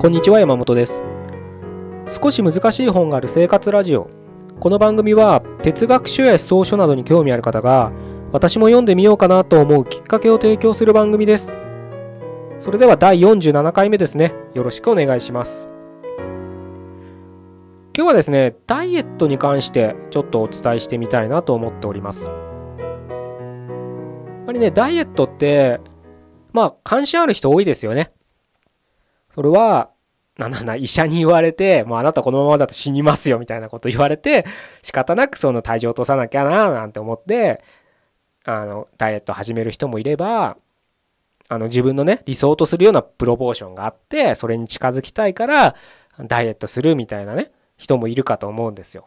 こんにちは、山本です。少し難しい本がある生活ラジオ。この番組は哲学書や思想書などに興味ある方が、私も読んでみようかなと思うきっかけを提供する番組です。それでは第47回目ですね。よろしくお願いします。今日はですね、ダイエットに関してちょっとお伝えしてみたいなと思っております。やっぱりね、ダイエットって関心ある人多いですよね。それは医者に言われて、もうあなたこのままだと死にますよみたいなこと言われて、仕方なくその体重を落とさなきゃななんて思ってダイエット始める人もいれば、自分のね、理想とするようなプロポーションがあって、それに近づきたいからダイエットするみたいなね、人もいるかと思うんですよ。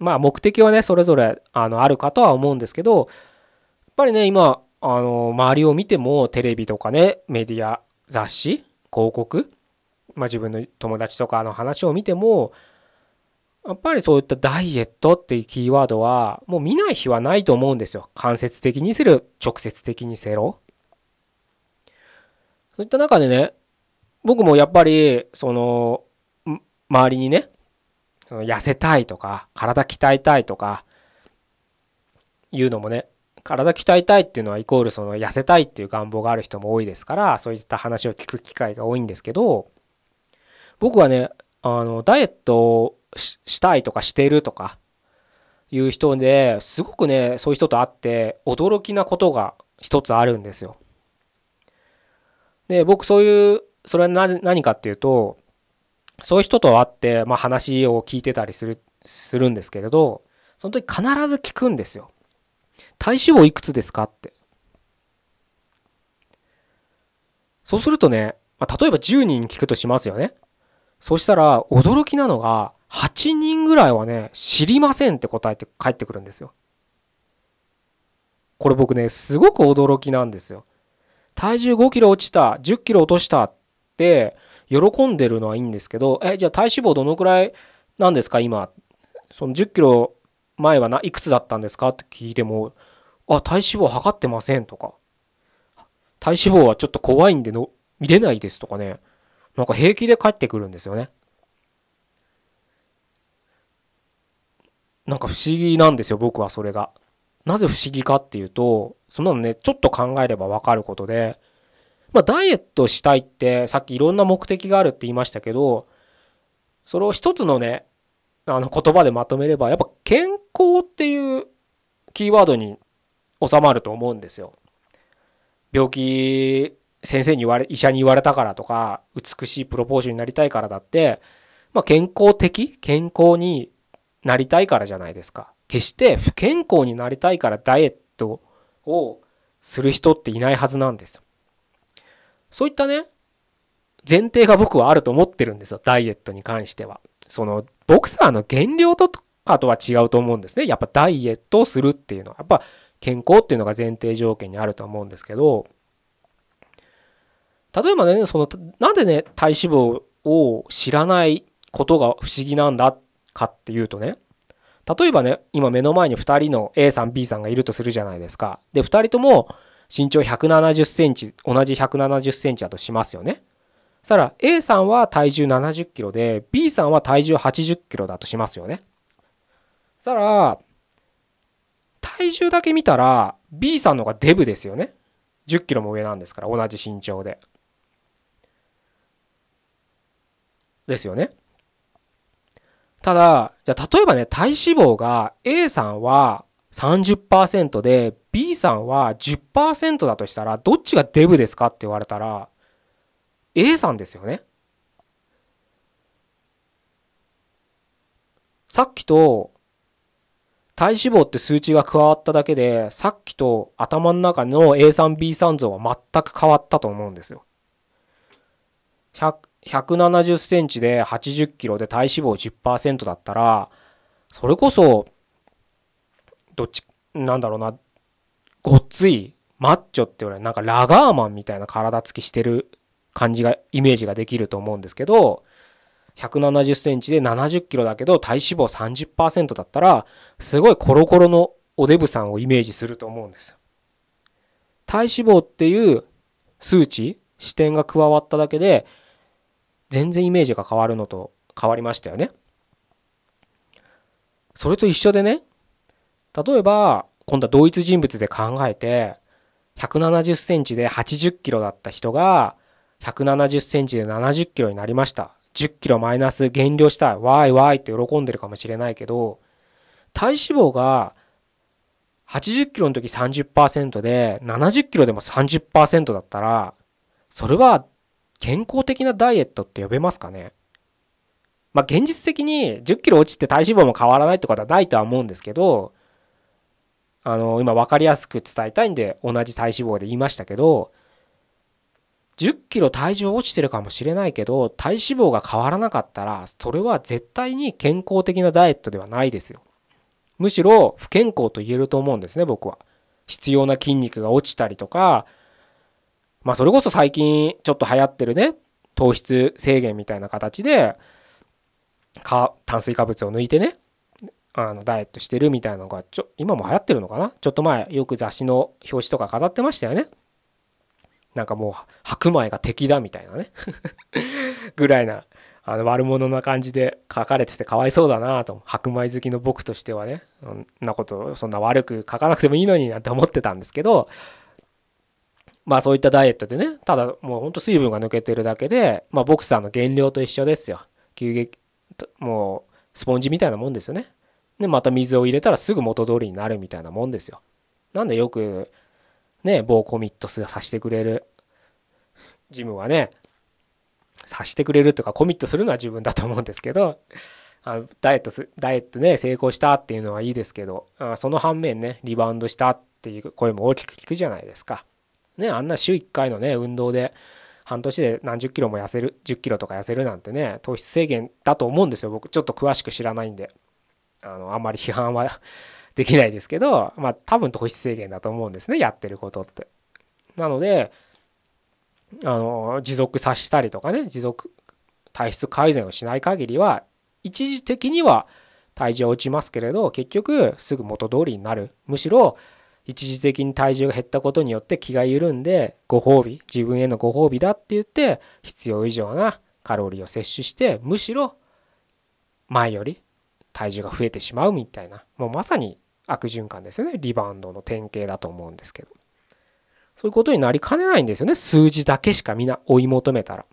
目的はね、それぞれあるかとは思うんですけど、やっぱりね、今周りを見ても、テレビとかね、メディア、雑誌、広告、自分の友達とかの話を見ても、やっぱりそういったダイエットっていうキーワードはもう見ない日はないと思うんですよ。間接的にせる、直接的にせろ。そういった中でね、僕もやっぱり周りにね、痩せたいとか体鍛えたいとかいうのもね、体鍛えたいっていうのはイコール痩せたいっていう願望がある人も多いですから、そういった話を聞く機会が多いんですけど、僕はね、ダイエットをしたいとかしてるとかいう人で、すごくね、そういう人と会って驚きなことが一つあるんですよ。で、僕それは何かっていうと、そういう人と会って話を聞いてたりするんですけれど、その時必ず聞くんですよ。体脂肪いくつですかって。そうするとね、例えば10人聞くとしますよね。そしたら驚きなのが、8人ぐらいはね、知りませんって答えて返ってくるんですよ。これ僕ね、すごく驚きなんですよ。体重5キロ落ちた、10キロ落としたって喜んでるのはいいんですけど、じゃあ体脂肪どのくらいなんですか今、その10キロ前はいくつだったんですかって聞いても、体脂肪測ってませんとか、体脂肪はちょっと怖いんで見れないですとかね、なんか平気で返ってくるんですよね。なんか不思議なんですよ、僕はそれが。なぜ不思議かっていうと、そんなのね、ちょっと考えればわかることで、ダイエットしたいってさっきいろんな目的があるって言いましたけど、それを一つのね、言葉でまとめれば、やっぱ健康っていうキーワードに収まると思うんですよ。病気、医者に言われたからとか、美しいプロポーションになりたいからだって、健康になりたいからじゃないですか。決して不健康になりたいからダイエットをする人っていないはずなんです。そういったね、前提が僕はあると思ってるんですよ、ダイエットに関しては。ボクサーの減量とかとは違うと思うんですね。やっぱダイエットをするっていうのは、やっぱ健康っていうのが前提条件にあると思うんですけど、例えばね、なんでね、体脂肪を知らないことが不思議なんだかっていうとね、例えばね、今目の前に2人の A さん B さんがいるとするじゃないですか。で、2人とも身長170センチ、同じ170センチだとしますよね。そしたら A さんは体重70キロで B さんは体重80キロだとしますよね。そしたら体重だけ見たら B さんの方がデブですよね。10キロも上なんですから、同じ身長で。ですよね。ただ、じゃあ例えばね、体脂肪が A さんは 30% で B さんは 10% だとしたら、どっちがデブですかって言われたらA さんですよね。さっきと体脂肪って数値が加わっただけで、さっきと頭の中の A さん B さん像は全く変わったと思うんですよ。170センチで80キロで体脂肪 10% だったら、それこそごっついマッチョって言われる、なんかラガーマンみたいな体つきしてるイメージができると思うんですけど、170センチで70キロだけど体脂肪 30% だったら、すごいコロコロのおデブさんをイメージすると思うんですよ。体脂肪っていう数値、視点が加わっただけで、全然イメージが変わるのと変わりましたよね。それと一緒でね、例えば今度は同一人物で考えて、170センチで80キロだった人が170センチで70キロになりました。10キロマイナス減量した、わーいわーいって喜んでるかもしれないけど、体脂肪が80キロの時 30% で70キロでも 30% だったら、それは健康的なダイエットって呼べますかね。まあ現実的に10キロ落ちて体脂肪も変わらないってことはないとは思うんですけど、今分かりやすく伝えたいんで同じ体脂肪で言いましたけど、10キロ体重落ちてるかもしれないけど体脂肪が変わらなかったら、それは絶対に健康的なダイエットではないですよ。むしろ不健康と言えると思うんですね、僕は。必要な筋肉が落ちたりとか、まあそれこそ最近ちょっと流行ってるね、糖質制限みたいな形で炭水化物を抜いてね、ダイエットしてるみたいなのが今も流行ってるのかな。ちょっと前よく雑誌の表紙とか飾ってましたよね。なんかもう白米が敵だみたいなねぐらいな悪者な感じで書かれてて、かわいそうだなと。白米好きの僕としてはね、そんな悪く書かなくてもいいのになんて思ってたんですけど、まあそういったダイエットでね、ただもうほんと水分が抜けてるだけで、まあボクサーの減量と一緒ですよ。急激、もうスポンジみたいなもんですよね。でまた水を入れたらすぐ元通りになるみたいなもんですよ。なんでよくね、某コミットさせてくれるジムはね、させてくれるとかコミットするのは自分だと思うんですけど、ダイエットね、成功したっていうのはいいですけど、その反面ね、リバウンドしたっていう声も大きく聞くじゃないですか。ね、あんな週1回のね運動で半年で何十キロも痩せる、10キロとか痩せるなんてね、糖質制限だと思うんですよ。僕ちょっと詳しく知らないんであんまり批判はできないですけど、まあ多分糖質制限だと思うんですね、やってることって。なので持続させたりとかね、持続体質改善をしない限りは一時的には体重は落ちますけれど、結局すぐ元通りになる。むしろ一時的に体重が減ったことによって気が緩んで、ご褒美、自分へのご褒美だって言って必要以上なカロリーを摂取して、むしろ前より体重が増えてしまうみたいな、もうまさに悪循環ですよね。リバウンドの典型だと思うんですけど、そういうことになりかねないんですよね。数字だけしかみんな追い求めたら、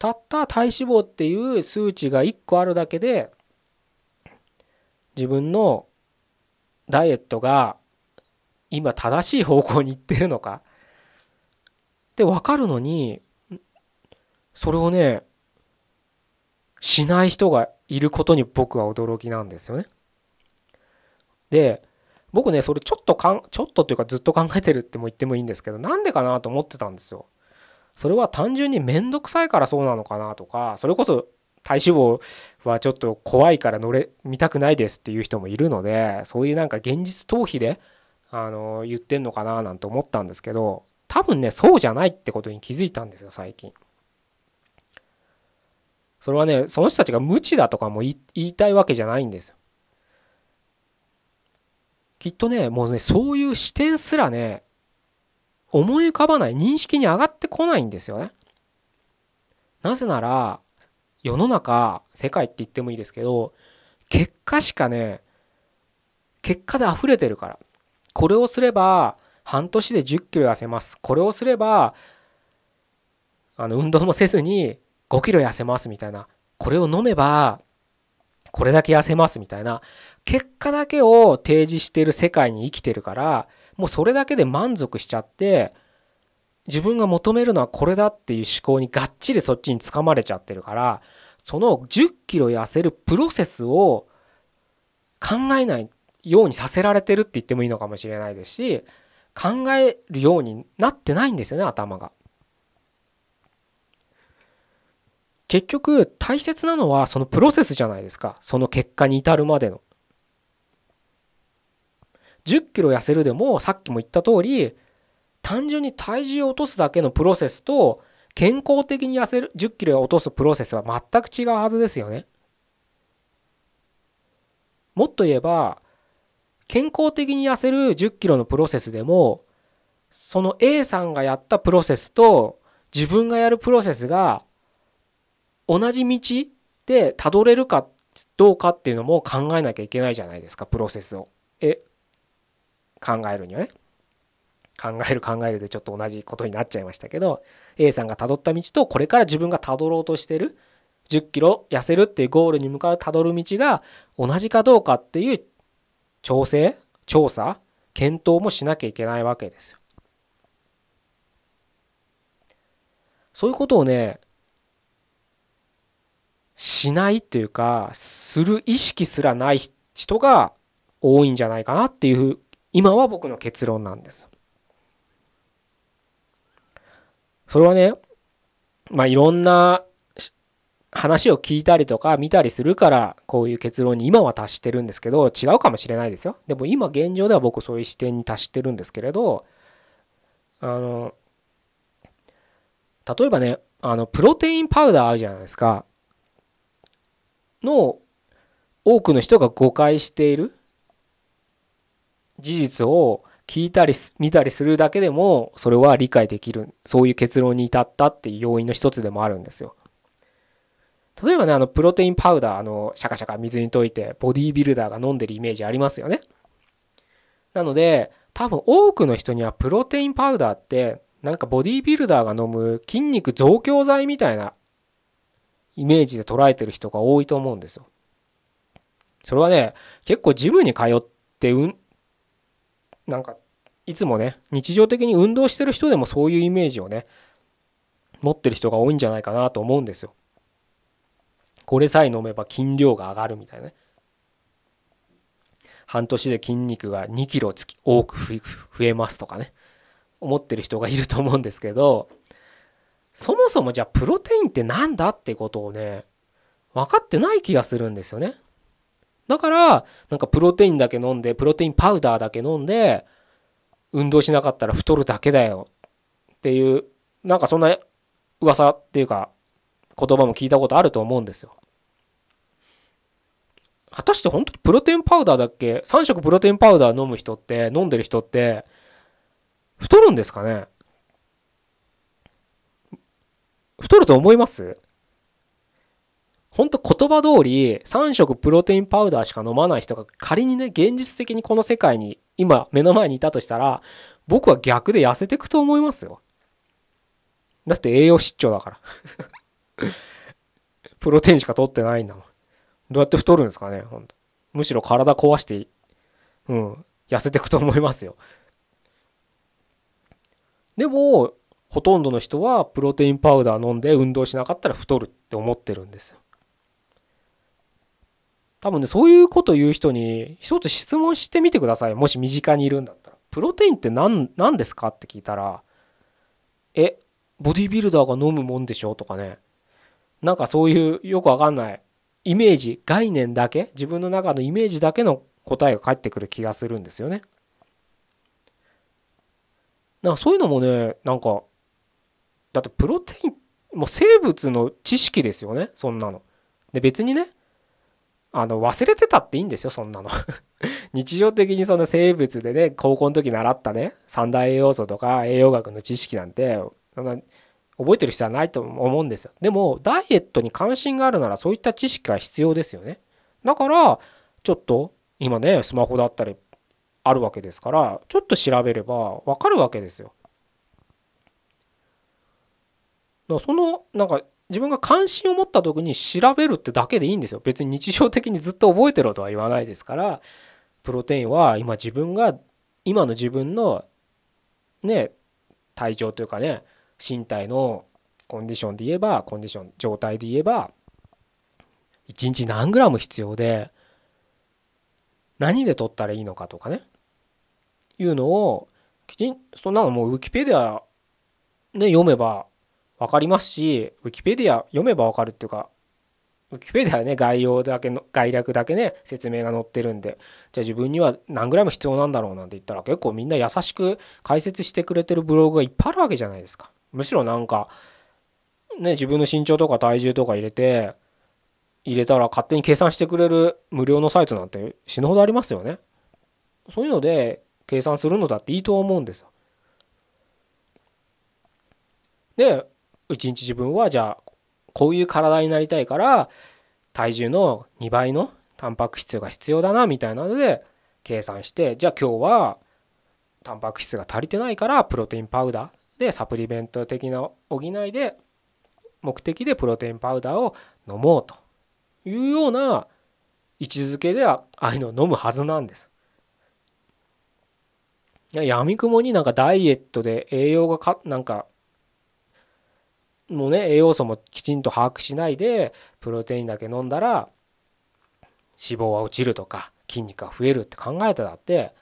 たった体脂肪っていう数値が1個あるだけで自分のダイエットが今正しい方向に行ってるのかって分かるのに、それをねしない人がいることに僕は驚きなんですよね。で僕ね、それちょっとというかずっと考えてるっても言ってもいいんですけど、なんでかなと思ってたんですよ。それは単純にめんどくさいからそうなのかなとか、それこそ体脂肪はちょっと怖いから見たくないですっていう人もいるので、そういうなんか現実逃避で言ってんのかななんて思ったんですけど、多分ねそうじゃないってことに気づいたんですよ、最近。それはね、その人たちが無知だとかも言いたいわけじゃないんですよ。きっとね、もうねそういう視点すらね思い浮かばない、認識に上がってこないんですよね。なぜなら世の中、世界って言ってもいいですけど、結果しかね、結果で溢れてるから。これをすれば半年で10キロ痩せます、これをすれば運動もせずに5キロ痩せますみたいな、これを飲めばこれだけ痩せますみたいな結果だけを提示している世界に生きてるから、もうそれだけで満足しちゃって、自分が求めるのはこれだっていう思考にがっちりそっちにつかまれちゃってるから、その10キロ痩せるプロセスを考えないようにさせられてるって言ってもいいのかもしれないですし、考えるようになってないんですよね、頭が。結局大切なのはそのプロセスじゃないですか、その結果に至るまでの。10キロ痩せるでも、さっきも言った通り単純に体重を落とすだけのプロセスと、健康的に痩せる10キロを落とすプロセスは全く違うはずですよね。もっと言えば健康的に痩せる10キロのプロセスでも、その A さんがやったプロセスと自分がやるプロセスが同じ道でたどれるかどうかっていうのも考えなきゃいけないじゃないですか。プロセスを考えるにはね、考えるでちょっと同じことになっちゃいましたけど、 A さんがたどった道とこれから自分がたどろうとしてる10キロ痩せるっていうゴールに向かうたどる道が同じかどうかっていう調査検討もしなきゃいけないわけですよ。そういうことをねしないっていうかする意識すらない人が多いんじゃないかなっていう今は僕の結論なんです。それはねいろんな話を聞いたりとか見たりするからこういう結論に今は達してるんですけど、違うかもしれないですよ。でも今現状では僕そういう視点に達してるんですけれど、例えばねプロテインパウダーあるじゃないですかの多くの人が誤解している事実を聞いたり見たりするだけでもそれは理解できる、そういう結論に至ったっていう要因の一つでもあるんですよ。例えばねプロテインパウダーシャカシャカ水に溶いてボディービルダーが飲んでるイメージありますよね。なので多分多くの人にはプロテインパウダーってなんかボディービルダーが飲む筋肉増強剤みたいなイメージで捉えてる人が多いと思うんですよ。それはね結構ジムに通ってなんかいつもね日常的に運動してる人でもそういうイメージをね持ってる人が多いんじゃないかなと思うんですよ。これさえ飲めば筋量が上がるみたいなね、半年で筋肉が2キロ多く増えますとかね思ってる人がいると思うんですけど、そもそもじゃあプロテインってなんだってことをね分かってない気がするんですよね。だからなんかプロテインパウダーだけ飲んで運動しなかったら太るだけだよっていうなんかそんな噂っていうか言葉も聞いたことあると思うんですよ。果たして本当にプロテインパウダーだっけ、3食プロテインパウダー飲んでる人って太るんですかね。太ると思います？本当言葉通り3食プロテインパウダーしか飲まない人が仮にね現実的にこの世界に今目の前にいたとしたら僕は逆で痩せていくと思いますよ。だって栄養失調だからプロテインしか取ってないんだもん。どうやって太るんですかね本当。むしろ体壊して痩せていくと思いますよ。でもほとんどの人はプロテインパウダー飲んで運動しなかったら太るって思ってるんですよ。多分ねそういうこと言う人に一つ質問してみてください。もし身近にいるんだったらプロテインって何ですかって聞いたらボディビルダーが飲むもんでしょとかね、なんかそういうよくわかんないイメージ概念だけ自分の中のイメージだけの答えが返ってくる気がするんですよね。なんかそういうのもねなんかだってプロテインもう生物の知識ですよねそんなので。別にね忘れてたっていいんですよそんなの日常的にその生物でね高校の時習ったね三大栄養素とか栄養学の知識なんて覚えてる必要はないと思うんですよ。でもダイエットに関心があるならそういった知識が必要ですよね。だからちょっと今ねスマホだったりあるわけですからちょっと調べれば分かるわけですよ。だからなんか自分が関心を持った時に調べるってだけでいいんですよ。別に日常的にずっと覚えてろとは言わないですから、プロテインは今の自分のね体調というかね身体のコンディション状態で言えば1日何グラム必要で何で取ったらいいのかとかねいうのをそんなのもうウィキペディアね読めば分かりますし、ウィキペディアね概略だけね説明が載ってるんで、じゃあ自分には何グラム必要なんだろうなんて言ったら結構みんな優しく解説してくれてるブログがいっぱいあるわけじゃないですか。むしろなんかね自分の身長とか体重とか入れたら勝手に計算してくれる無料のサイトなんて死ぬほどありますよね。そういうので計算するのだっていいと思うんですよ。で一日自分はじゃあこういう体になりたいから体重の2倍のタンパク質が必要だなみたいなので計算して、じゃあ今日はタンパク質が足りてないからプロテインパウダーでサプリメント的な補いで目的でプロテインパウダーを飲もうというような位置づけではああいうのを飲むはずなんです。やみくもになんかダイエットで栄養がなんかもうね、栄養素もきちんと把握しないでプロテインだけ飲んだら脂肪は落ちるとか筋肉が増えるって考えたらって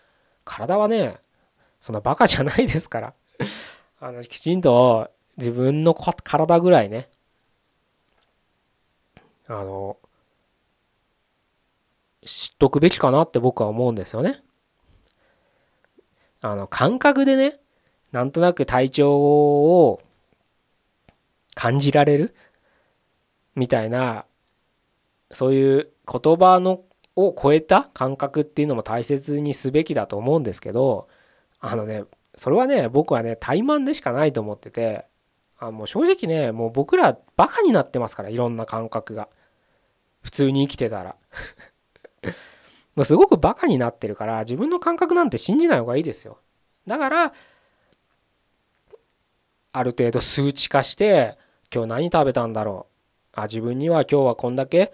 体はねそんなバカじゃないですから、きちんと自分の体ぐらいね知っとくべきかなって僕は思うんですよね。感覚でねなんとなく体調を感じられるみたいな、そういう言葉を超えた感覚っていうのも大切にすべきだと思うんですけど、それはね僕はね怠慢でしかないと思ってて、もう正直ねもう僕らバカになってますから、いろんな感覚が普通に生きてたらもうすごくバカになってるから自分の感覚なんて信じない方がいいですよ。だからある程度数値化して今日何食べたんだろう、自分には今日はこんだけ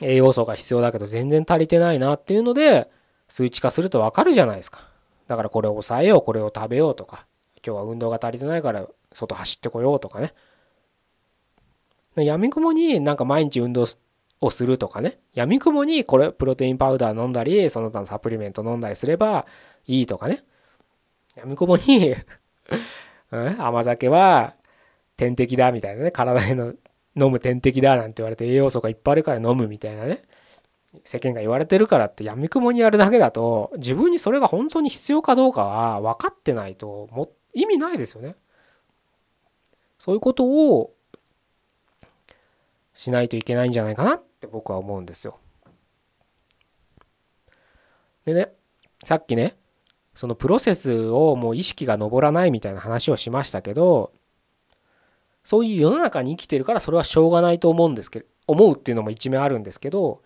栄養素が必要だけど全然足りてないなっていうので数値化すると分かるじゃないですか。だからこれを抑えよう、これを食べようとか、今日は運動が足りてないから外走ってこようとかね。やみくもになんか毎日運動をするとかね、やみくもにこれプロテインパウダー飲んだりその他のサプリメント飲んだりすればいいとかね、やみくもに甘酒は点滴だみたいなね、体への飲む点滴だなんて言われて栄養素がいっぱいあるから飲むみたいなね、世間が言われてるからってやみくもにやるだけだと自分にそれが本当に必要かどうかは分かってないと意味ないですよね。そういうことをしないといけないんじゃないかなって僕は思うんですよ。でね、さっきねそのプロセスをもう意識が上らないみたいな話をしましたけど、そういう世の中に生きてるからそれはしょうがないと思うんですけど、思うっていうのも一面あるんですけど、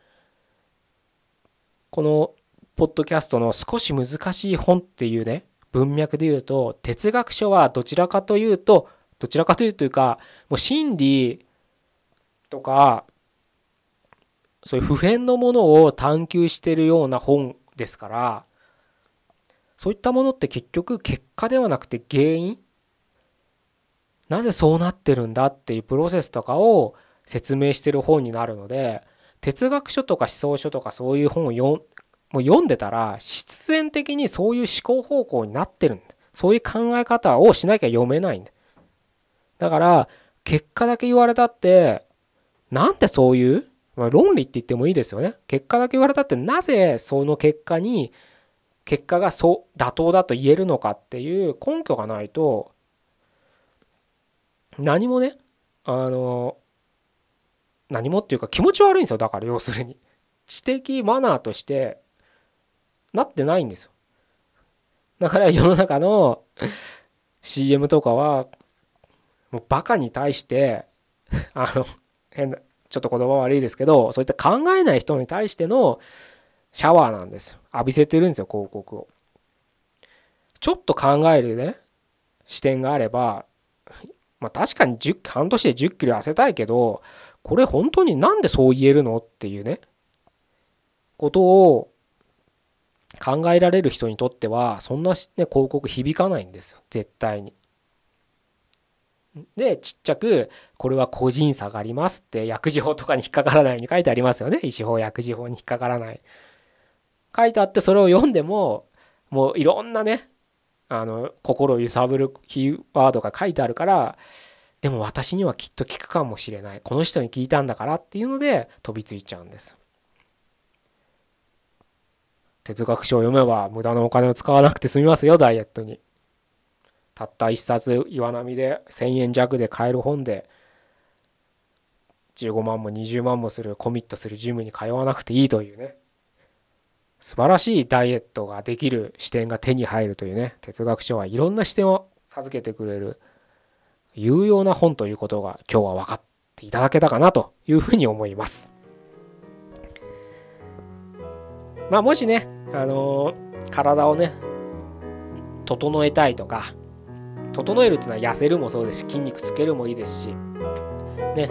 このポッドキャストの少し難しい本っていうね文脈で言うと、哲学書はどちらかというというかもう心理とかそういう普遍のものを探求してるような本ですから、そういったものって結局結果ではなくて原因、なぜそうなってるんだっていうプロセスとかを説明してる本になるので、哲学書とか思想書とかそういう本をもう読んでたら必然的にそういう思考方向になってるんだ、そういう考え方をしなきゃ読めないんだ。だから結果だけ言われたってなんでそういう、論理って言ってもいいですよね。結果だけ言われたってなぜその結果が妥当だと言えるのかっていう根拠がないと何もね何もっていうか気持ち悪いんですよ。だから要するに知的マナーとしてなってないんですよ。だから世の中の CM とかはもうバカに対してちょっと言葉悪いですけど、そういった考えない人に対してのシャワーなんですよ。浴びせてるんですよ、広告を。ちょっと考えるね視点があれば、確かに半年で10キロ痩せたいけど、これ本当になんでそう言えるのっていうねことを考えられる人にとってはそんなね広告響かないんですよ、絶対に。でちっちゃくこれは個人差がありますって薬事法とかに引っかからないように書いてありますよね。医師法薬事法に引っかからない書いてあって、それを読んでももういろんなね心を揺さぶるキーワードが書いてあるから、でも私にはきっと聞くかもしれない、この人に聞いたんだからっていうので飛びついちゃうんです。哲学書を読めば無駄なお金を使わなくて済みますよ、ダイエットに。たった一冊岩波で1000円弱で買える本で15万も20万もするコミットするジムに通わなくていいというね、素晴らしいダイエットができる視点が手に入るというね、哲学書はいろんな視点を授けてくれる有用な本ということが今日は分かっていただけたかなというふうに思います。まあもしね、体をね整えたいとか、整えるっていうのは痩せるもそうですし、筋肉つけるもいいですしね、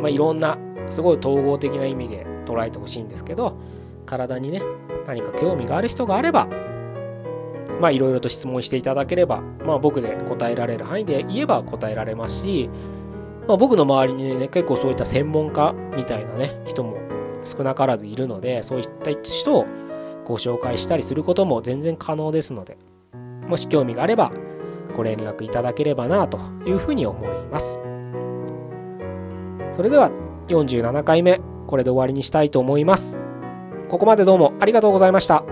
まあいろんなすごい統合的な意味で捉えてほしいんですけど、体にね何か興味がある人があれば、まあいろいろと質問していただければ、まあ僕で答えられる範囲で言えば答えられますし、まあ僕の周りにね結構そういった専門家みたいなね人も少なからずいるので、そういった人をご紹介したりすることも全然可能ですので、もし興味があればご連絡いただければなというふうに思います。それでは47回目、これで終わりにしたいと思います。ここまでどうもありがとうございました。